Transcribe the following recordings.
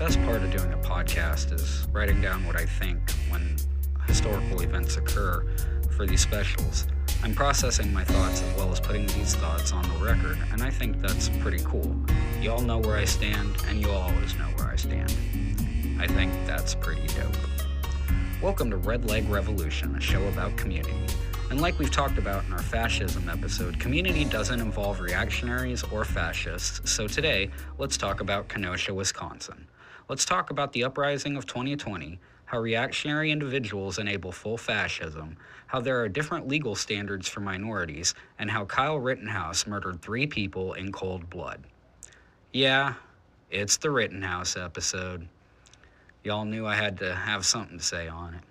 best part of doing a podcast is writing down what I think when historical events occur for these specials. I'm processing my thoughts as well as putting these thoughts on the record, and I think that's pretty cool. You all know where I stand, and you always know where I stand. I think that's pretty dope. Welcome to Red Leg Revolution, a show about community. And like we've talked about in our fascism episode, community doesn't involve reactionaries or fascists, so today, let's talk about Kenosha, Wisconsin. Let's talk about the uprising of 2020, how reactionary individuals enable full fascism, how there are different legal standards for minorities, and how Kyle Rittenhouse murdered 3 people in cold blood. Yeah, it's the Rittenhouse episode. Y'all knew I had to have something to say on it.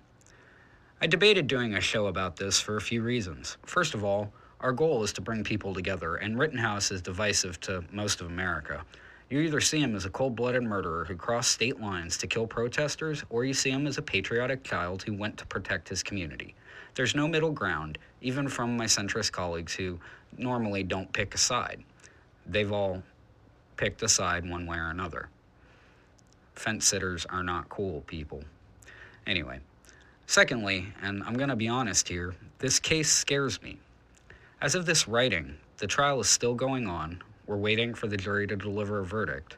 I debated doing a show about this for a few reasons. First of all, our goal is to bring people together, and Rittenhouse is divisive to most of America. You either see him as a cold-blooded murderer who crossed state lines to kill protesters, or you see him as a patriotic child who went to protect his community. There's no middle ground, even from my centrist colleagues who normally don't pick a side. They've all picked a side one way or another. Fence sitters are not cool people. Anyway, secondly, and I'm going to be honest here, this case scares me. As of this writing, the trial is still going on. We're waiting for the jury to deliver a verdict.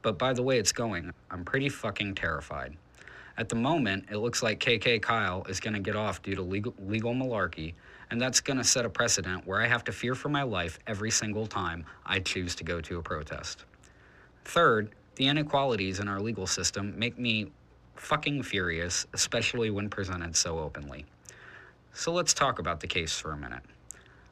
But by the way it's going, I'm pretty fucking terrified. At the moment, it looks like KK Kyle is going to get off due to legal malarkey, and that's going to set a precedent where I have to fear for my life every single time I choose to go to a protest. Third, the inequalities in our legal system make me fucking furious, especially when presented so openly. So let's talk about the case for a minute.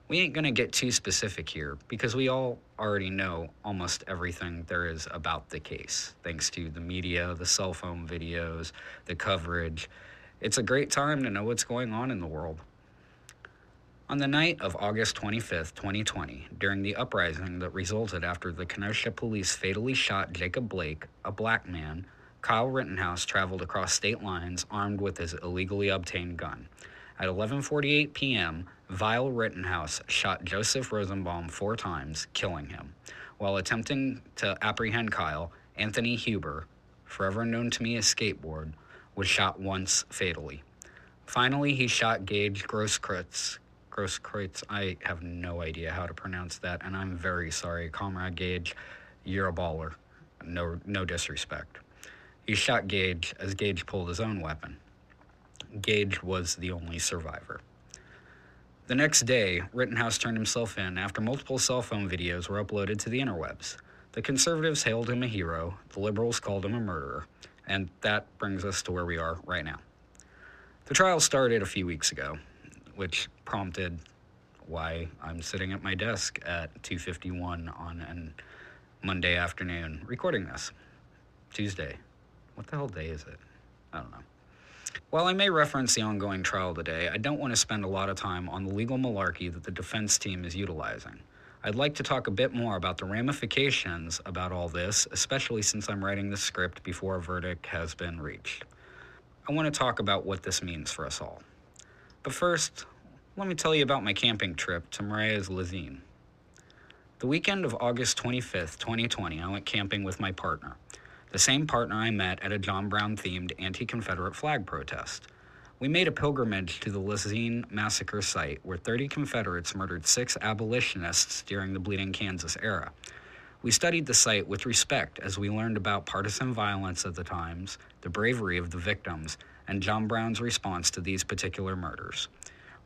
We ain't going to get too specific here because we all already know almost everything there is about the case, thanks to the media, the cell phone videos, the coverage. It's a great time to know what's going on in the world. On the night of August 25th, 2020, during the uprising that resulted after the Kenosha police fatally shot Jacob Blake, a black man, Kyle Rittenhouse traveled across state lines armed with his illegally obtained gun. At 11:48 p.m., Kyle Rittenhouse shot Joseph Rosenbaum 4 times, killing him. While attempting to apprehend Kyle, Anthony Huber, forever known to me as Skateboard, was shot once fatally. Finally, he shot Gage Grosskreutz. Grosskreutz, I have no idea how to pronounce that, and I'm very sorry, Comrade Gage. You're a baller. No disrespect. He shot Gage as Gage pulled his own weapon. Gage was the only survivor. The next day, Rittenhouse turned himself in after multiple cell phone videos were uploaded to the interwebs. The conservatives hailed him a hero, the liberals called him a murderer, and that brings us to where we are right now. The trial started a few weeks ago, which prompted why I'm sitting at my desk at 2:51 on a Monday afternoon recording this. Tuesday. What the hell day is it? I don't know. While I may reference the ongoing trial today, I don't want to spend a lot of time on the legal malarkey that the defense team is utilizing. I'd like to talk a bit more about the ramifications about all this, especially since I'm writing the script before a verdict has been reached. I want to talk about what this means for us all. But first, let me tell you about my camping trip to Marais des Cygnes. The weekend of August 25th, 2020, I went camping with my partner. The same partner I met at a John Brown-themed anti-Confederate flag protest. We made a pilgrimage to the Les Cygnes massacre site where 30 Confederates murdered 6 abolitionists during the Bleeding Kansas era. We studied the site with respect as we learned about partisan violence at the times, the bravery of the victims, and John Brown's response to these particular murders.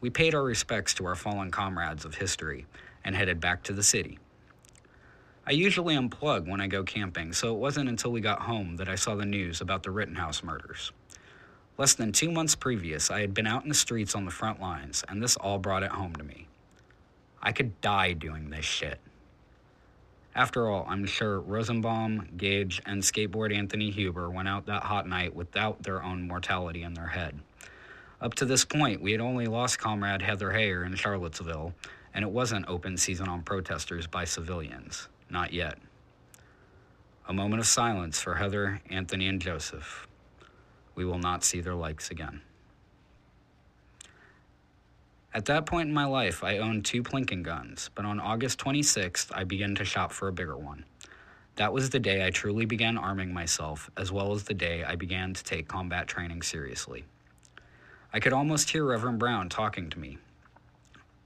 We paid our respects to our fallen comrades of history and headed back to the city. I usually unplug when I go camping, so it wasn't until we got home that I saw the news about the Rittenhouse murders. Less than 2 months previous, I had been out in the streets on the front lines, and this all brought it home to me. I could die doing this shit. After all, I'm sure Rosenbaum, Gage, and Skateboard Anthony Huber went out that hot night without their own mortality in their head. Up to this point, we had only lost Comrade Heather Heyer in Charlottesville, and it wasn't open season on protesters by civilians. Not yet. A moment of silence for Heather, Anthony, and Joseph. We will not see their likes again. At that point in my life, I owned 2 Plinken guns, but on August 26th, I began to shop for a bigger one. That was the day I truly began arming myself, as well as the day I began to take combat training seriously. I could almost hear Reverend Brown talking to me.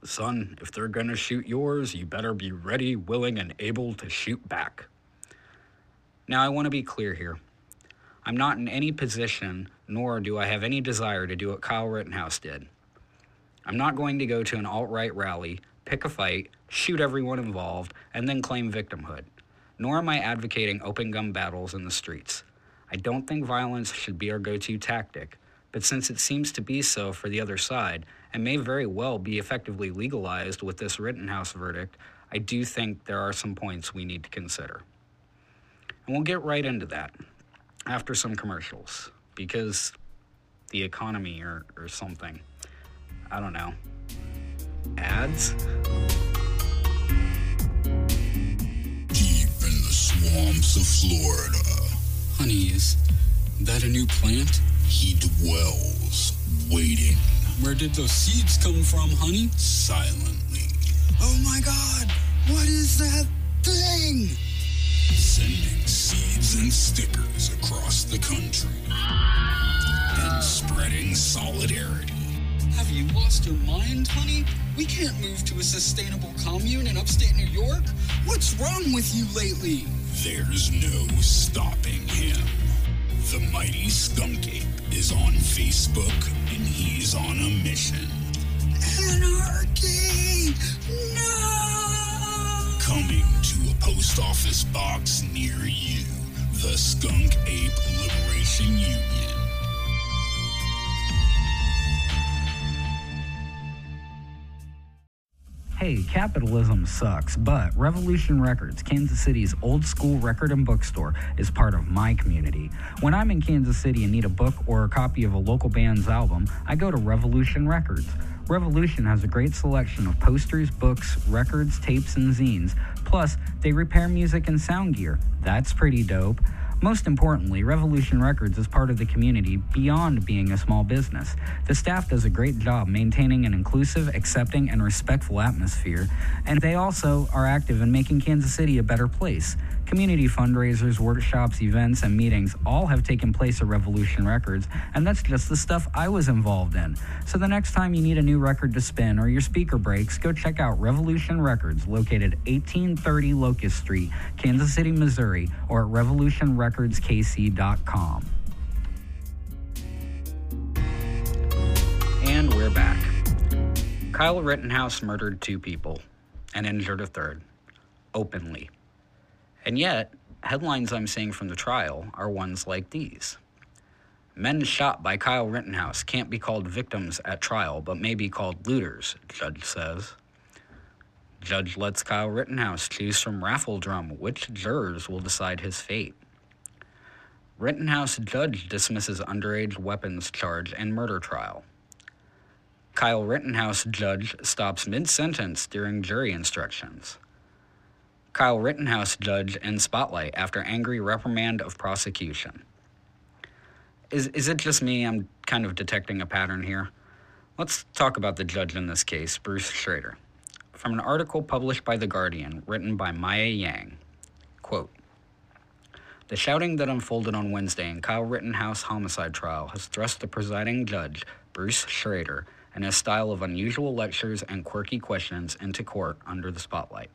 "Son, if they're gonna shoot yours, you better be ready, willing, and able to shoot back." Now, I want to be clear here. I'm not in any position, nor do I have any desire to do what Kyle Rittenhouse did. I'm not going to go to an alt-right rally, pick a fight, shoot everyone involved, and then claim victimhood. Nor am I advocating open-gun battles in the streets. I don't think violence should be our go-to tactic, but since it seems to be so for the other side, and may very well be effectively legalized with this Rittenhouse verdict, I do think there are some points we need to consider. And we'll get right into that after some commercials, because the economy or something. I don't know. Ads? Deep in the swamps of Florida. Honey, is that a new plant? He dwells, waiting. Where did those seeds come from, honey? Silently. Oh my God, what is that thing? Sending seeds and stickers across the country. And spreading solidarity. Have you lost your mind, honey? We can't move to a sustainable commune in upstate New York. What's wrong with you lately? There's no stopping him. The mighty Skunk Ape is on Facebook, and he's on a mission. Anarchy! No! Coming to a post office box near you, the Skunk Ape Liberation Union. Hey, capitalism sucks, but Revolution Records, Kansas City's old school record and bookstore, is part of my community. When I'm in Kansas City and need a book or a copy of a local band's album, I go to Revolution Records. Revolution has a great selection of posters, books, records, tapes, and zines. Plus, they repair music and sound gear. That's pretty dope. Most importantly, Revolution Records is part of the community beyond being a small business. The staff does a great job maintaining an inclusive, accepting, and respectful atmosphere, and they also are active in making Kansas City a better place. Community fundraisers, workshops, events, and meetings all have taken place at Revolution Records, and that's just the stuff I was involved in. So the next time you need a new record to spin or your speaker breaks, go check out Revolution Records, located 1830 Locust Street, Kansas City, Missouri, or at revolutionrecordskc.com. And we're back. Kyle Rittenhouse murdered 2 people and injured a 3rd, openly. And yet, headlines I'm seeing from the trial are ones like these. Men shot by Kyle Rittenhouse can't be called victims at trial, but may be called looters, judge says. Judge lets Kyle Rittenhouse choose from raffle drum which jurors will decide his fate. Rittenhouse judge dismisses underage weapons charge and murder trial. Kyle Rittenhouse judge stops mid-sentence during jury instructions. Kyle Rittenhouse judge in spotlight after angry reprimand of prosecution. Is it just me? I'm kind of detecting a pattern here. Let's talk about the judge in this case, Bruce Schrader. From an article published by The Guardian, written by Maya Yang, quote, "The shouting that unfolded on Wednesday in Kyle Rittenhouse homicide trial has thrust the presiding judge, Bruce Schrader, and his style of unusual lectures and quirky questions into court under the spotlight.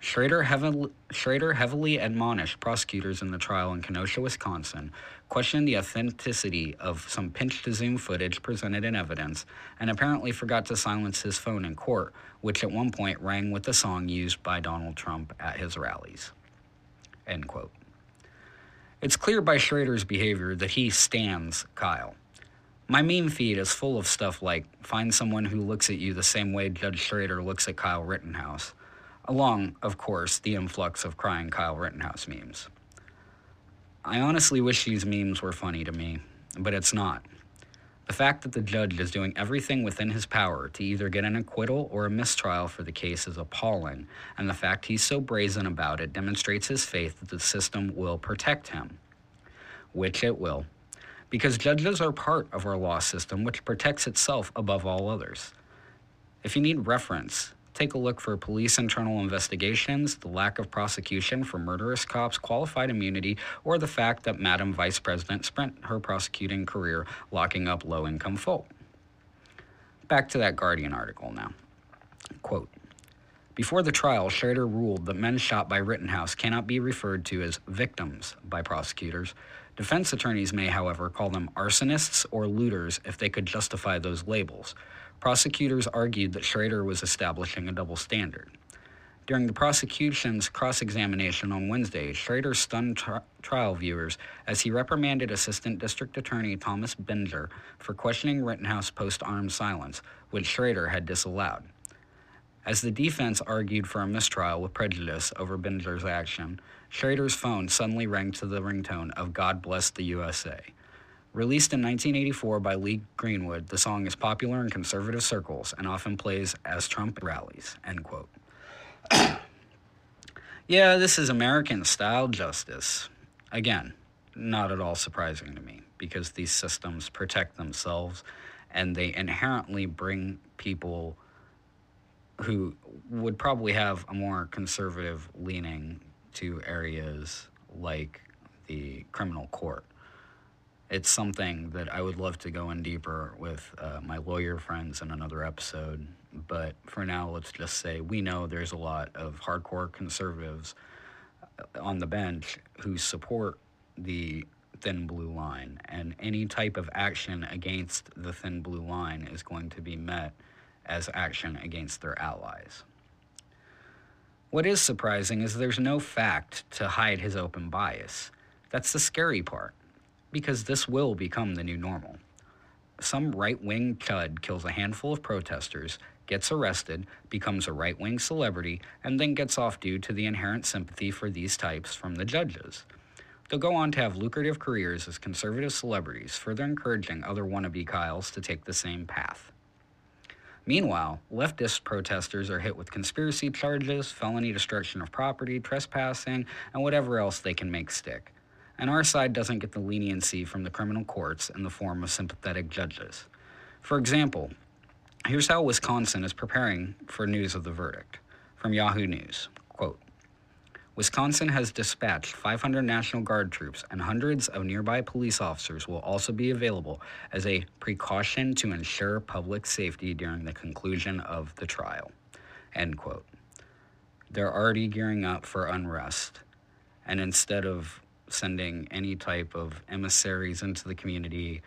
Schrader heavily admonished prosecutors in the trial in Kenosha, Wisconsin, questioned the authenticity of some pinch-to-zoom footage presented in evidence, and apparently forgot to silence his phone in court, which at one point rang with the song used by Donald Trump at his rallies." End quote. It's clear by Schrader's behavior that he stands Kyle. My meme feed is full of stuff like, "Find someone who looks at you the same way Judge Schrader looks at Kyle Rittenhouse," along, of course, the influx of crying Kyle Rittenhouse memes. I honestly wish these memes were funny to me, but it's not. The fact that the judge is doing everything within his power to either get an acquittal or a mistrial for the case is appalling, and the fact he's so brazen about it demonstrates his faith that the system will protect him. Which it will. Because judges are part of our law system, which protects itself above all others. If you need reference Take a look for police internal investigations, the lack of prosecution for murderous cops, qualified immunity, or the fact that Madam Vice President spent her prosecuting career locking up low-income folk. Back to that Guardian article now. Quote, before the trial, Schrader ruled that men shot by Rittenhouse cannot be referred to as victims by prosecutors. Defense attorneys may, however, call them arsonists or looters if they could justify those labels. Prosecutors argued that Schrader was establishing a double standard. During the prosecution's cross-examination on Wednesday, Schrader stunned trial viewers as he reprimanded Assistant District Attorney Thomas Binger for questioning Rittenhouse post-armed silence, which Schrader had disallowed. As the defense argued for a mistrial with prejudice over Binger's action, Schrader's phone suddenly rang to the ringtone of God Bless the USA. Released in 1984 by Lee Greenwood, the song is popular in conservative circles and often plays as Trump rallies, end quote. Yeah, this is American-style justice. Again, not at all surprising to me, because these systems protect themselves, and they inherently bring people who would probably have a more conservative leaning to areas like the criminal court. It's something that I would love to go in deeper with my lawyer friends in another episode. But for now, let's just say we know there's a lot of hardcore conservatives on the bench who support the thin blue line. And any type of action against the thin blue line is going to be met as action against their allies. What is surprising is there's no fact to hide his open bias. That's the scary part, because this will become the new normal. Some right-wing chud kills a handful of protesters, gets arrested, becomes a right-wing celebrity, and then gets off due to the inherent sympathy for these types from the judges. They'll go on to have lucrative careers as conservative celebrities, further encouraging other wannabe Kyles to take the same path. Meanwhile, leftist protesters are hit with conspiracy charges, felony destruction of property, trespassing, and whatever else they can make stick. And our side doesn't get the leniency from the criminal courts in the form of sympathetic judges. For example, here's how Wisconsin is preparing for news of the verdict. From Yahoo News, quote, Wisconsin has dispatched 500 National Guard troops, and hundreds of nearby police officers will also be available as a precaution to ensure public safety during the conclusion of the trial, end quote. They're already gearing up for unrest, and instead of sending any type of emissaries into the community,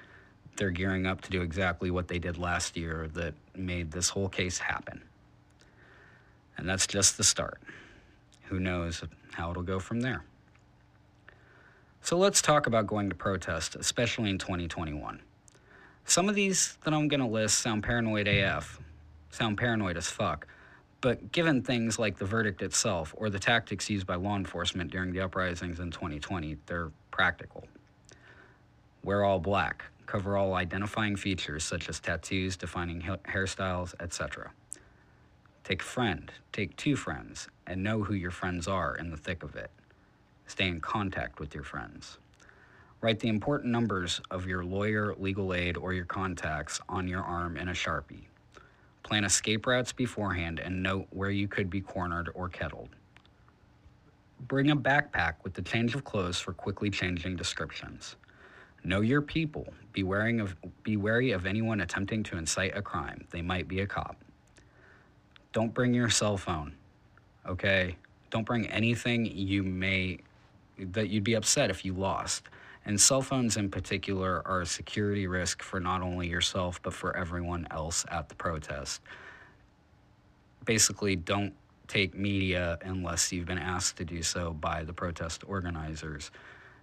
they're gearing up to do exactly what they did last year that made this whole case happen. And that's just the start. Who knows how it'll go from there. So let's talk about going to protest, especially in 2021. Some of these that I'm going to list sound paranoid AF, sound paranoid as fuck, but given things like the verdict itself or the tactics used by law enforcement during the uprisings in 2020, they're practical. Wear all black, cover all identifying features such as tattoos, defining hairstyles, etc. Take a friend, take two friends, and know who your friends are in the thick of it. Stay in contact with your friends. Write the important numbers of your lawyer, legal aid, or your contacts on your arm in a Sharpie. Plan escape routes beforehand and note where you could be cornered or kettled. Bring a backpack with the change of clothes for quickly changing descriptions. Know your people. Be wary of anyone attempting to incite a crime. They might be a cop. Don't bring your cell phone, okay? Don't bring anything that you'd be upset if you lost. And cell phones in particular are a security risk for not only yourself, but for everyone else at the protest. Basically, don't take media unless you've been asked to do so by the protest organizers.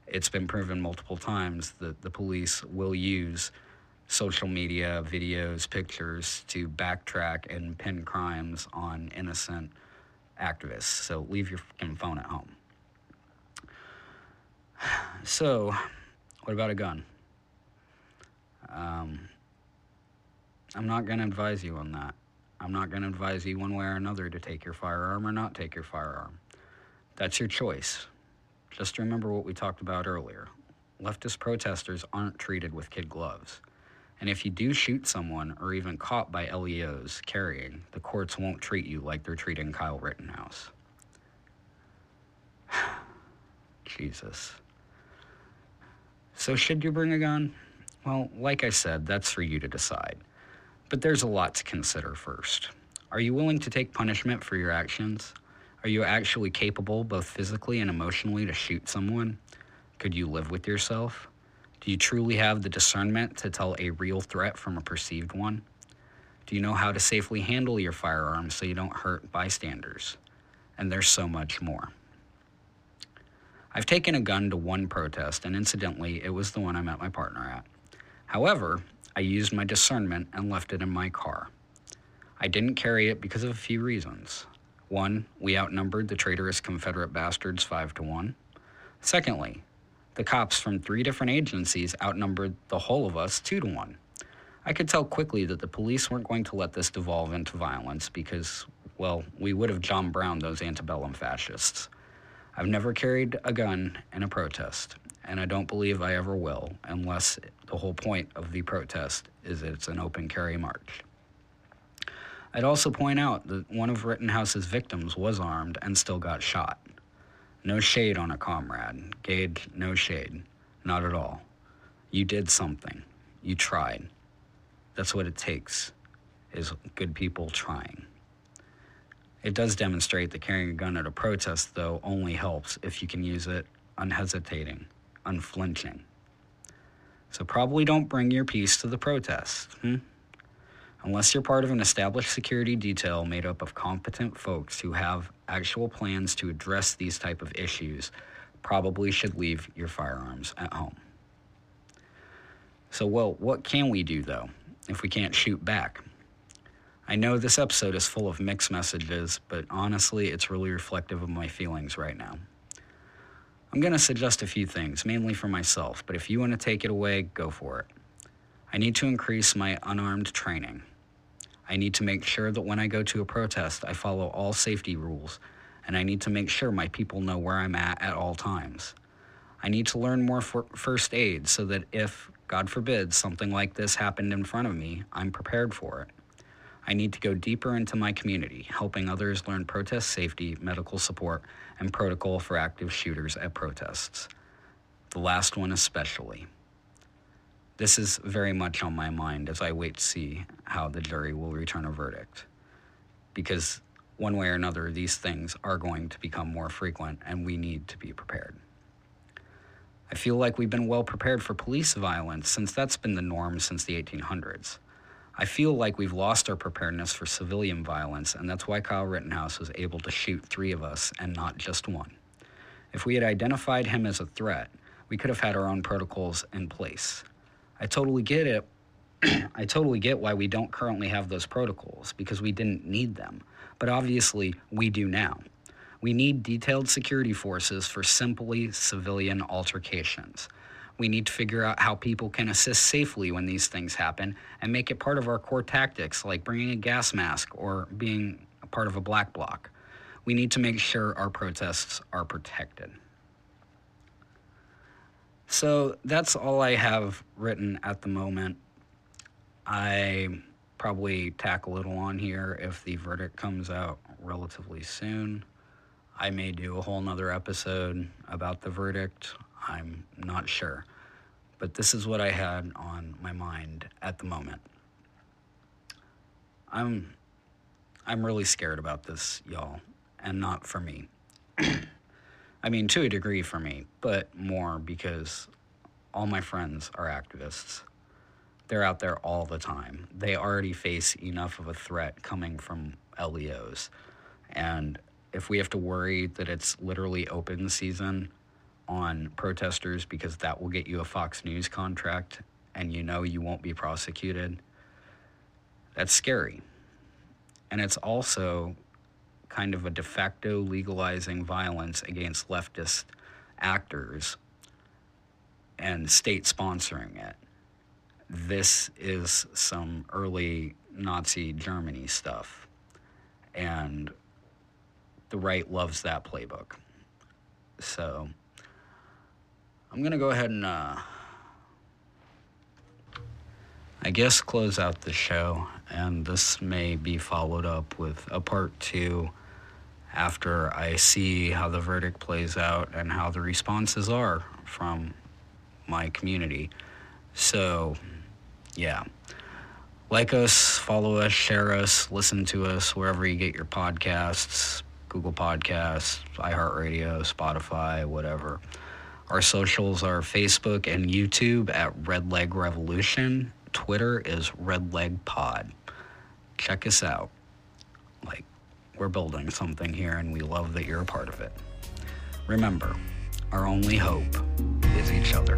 It's been proven multiple times that the police will use social media, videos, pictures to backtrack and pin crimes on innocent activists. So leave your fucking phone at home. So, what about a gun? I'm not going to advise you on that. I'm not going to advise you one way or another to take your firearm or not take your firearm. That's your choice. Just remember what we talked about earlier. Leftist protesters aren't treated with kid gloves. And if you do shoot someone or even caught by LEOs carrying, the courts won't treat you like they're treating Kyle Rittenhouse. Jesus. So should you bring a gun? Well, like I said, that's for you to decide. But there's a lot to consider first. Are you willing to take punishment for your actions? Are you actually capable, both physically and emotionally, to shoot someone? Could you live with yourself? Do you truly have the discernment to tell a real threat from a perceived one? Do you know how to safely handle your firearm so you don't hurt bystanders? And there's so much more. I've taken a gun to one protest, and incidentally, it was the one I met my partner at. However, I used my discernment and left it in my car. I didn't carry it because of a few reasons. One, we outnumbered the traitorous Confederate bastards 5-1. Secondly, the cops from 3 different agencies outnumbered the whole of us 2-1. I could tell quickly that the police weren't going to let this devolve into violence because, well, we would have John Brown those antebellum fascists. I've never carried a gun in a protest, and I don't believe I ever will, unless the whole point of the protest is it's an open carry march. I'd also point out that one of Rittenhouse's victims was armed and still got shot. No shade on a comrade. Gage, no shade. Not at all. You did something. You tried. That's what it takes, is good people trying. It does demonstrate that carrying a gun at a protest, though, only helps if you can use it unhesitating, unflinching. So probably don't bring your piece to the protest, Unless you're part of an established security detail made up of competent folks who have actual plans to address these type of issues, probably should leave your firearms at home. So, well, what can we do, though, if we can't shoot back? I know this episode is full of mixed messages, but honestly, it's really reflective of my feelings right now. I'm going to suggest a few things, mainly for myself, but if you want to take it away, go for it. I need to increase my unarmed training. I need to make sure that when I go to a protest, I follow all safety rules, and I need to make sure my people know where I'm at all times. I need to learn more first aid so that if, God forbid, something like this happened in front of me, I'm prepared for it. I need to go deeper into my community, helping others learn protest safety, medical support, and protocol for active shooters at protests. The last one especially. This is very much on my mind as I wait to see how the jury will return a verdict. Because one way or another, these things are going to become more frequent and we need to be prepared. I feel like we've been well prepared for police violence since that's been the norm since the 1800s. I feel like we've lost our preparedness for civilian violence, and that's why Kyle Rittenhouse was able to shoot 3 of us and not just one. If we had identified him as a threat, we could have had our own protocols in place. I totally get it. I totally get why we don't currently have those protocols, because we didn't need them. But obviously, we do now. We need detailed security forces for simply civilian altercations. We need to figure out how people can assist safely when these things happen and make it part of our core tactics, like bringing a gas mask or being a part of a black bloc. We need to make sure our protests are protected. So that's all I have written at the moment. I probably tack a little on here if the verdict comes out relatively soon. I may do a whole nother episode about the verdict. I'm not sure. But this is what I had on my mind at the moment. I'm really scared about this, y'all, and not for me. I mean, to a degree for me, but more because all my friends are activists. They're out there all the time. They already face enough of a threat coming from LEOs. And if we have to worry that it's literally open season on protesters because that will get you a Fox News contract and you know you won't be prosecuted, that's scary. And it's also kind of a de facto legalizing violence against leftist actors and state sponsoring it. This is some early Nazi Germany stuff, and the right loves that playbook. So I'm going to go ahead and I guess, close out the show, and this may be followed up with a part two after I see how the verdict plays out and how the responses are from my community. So, yeah. Like us, follow us, share us, listen to us wherever you get your podcasts, Google Podcasts, iHeartRadio, Spotify, whatever. Our socials are Facebook and YouTube at Red Leg Revolution. Twitter is Red Leg Pod. Check us out. Like, we're building something here, and we love that you're a part of it. Remember, our only hope is each other.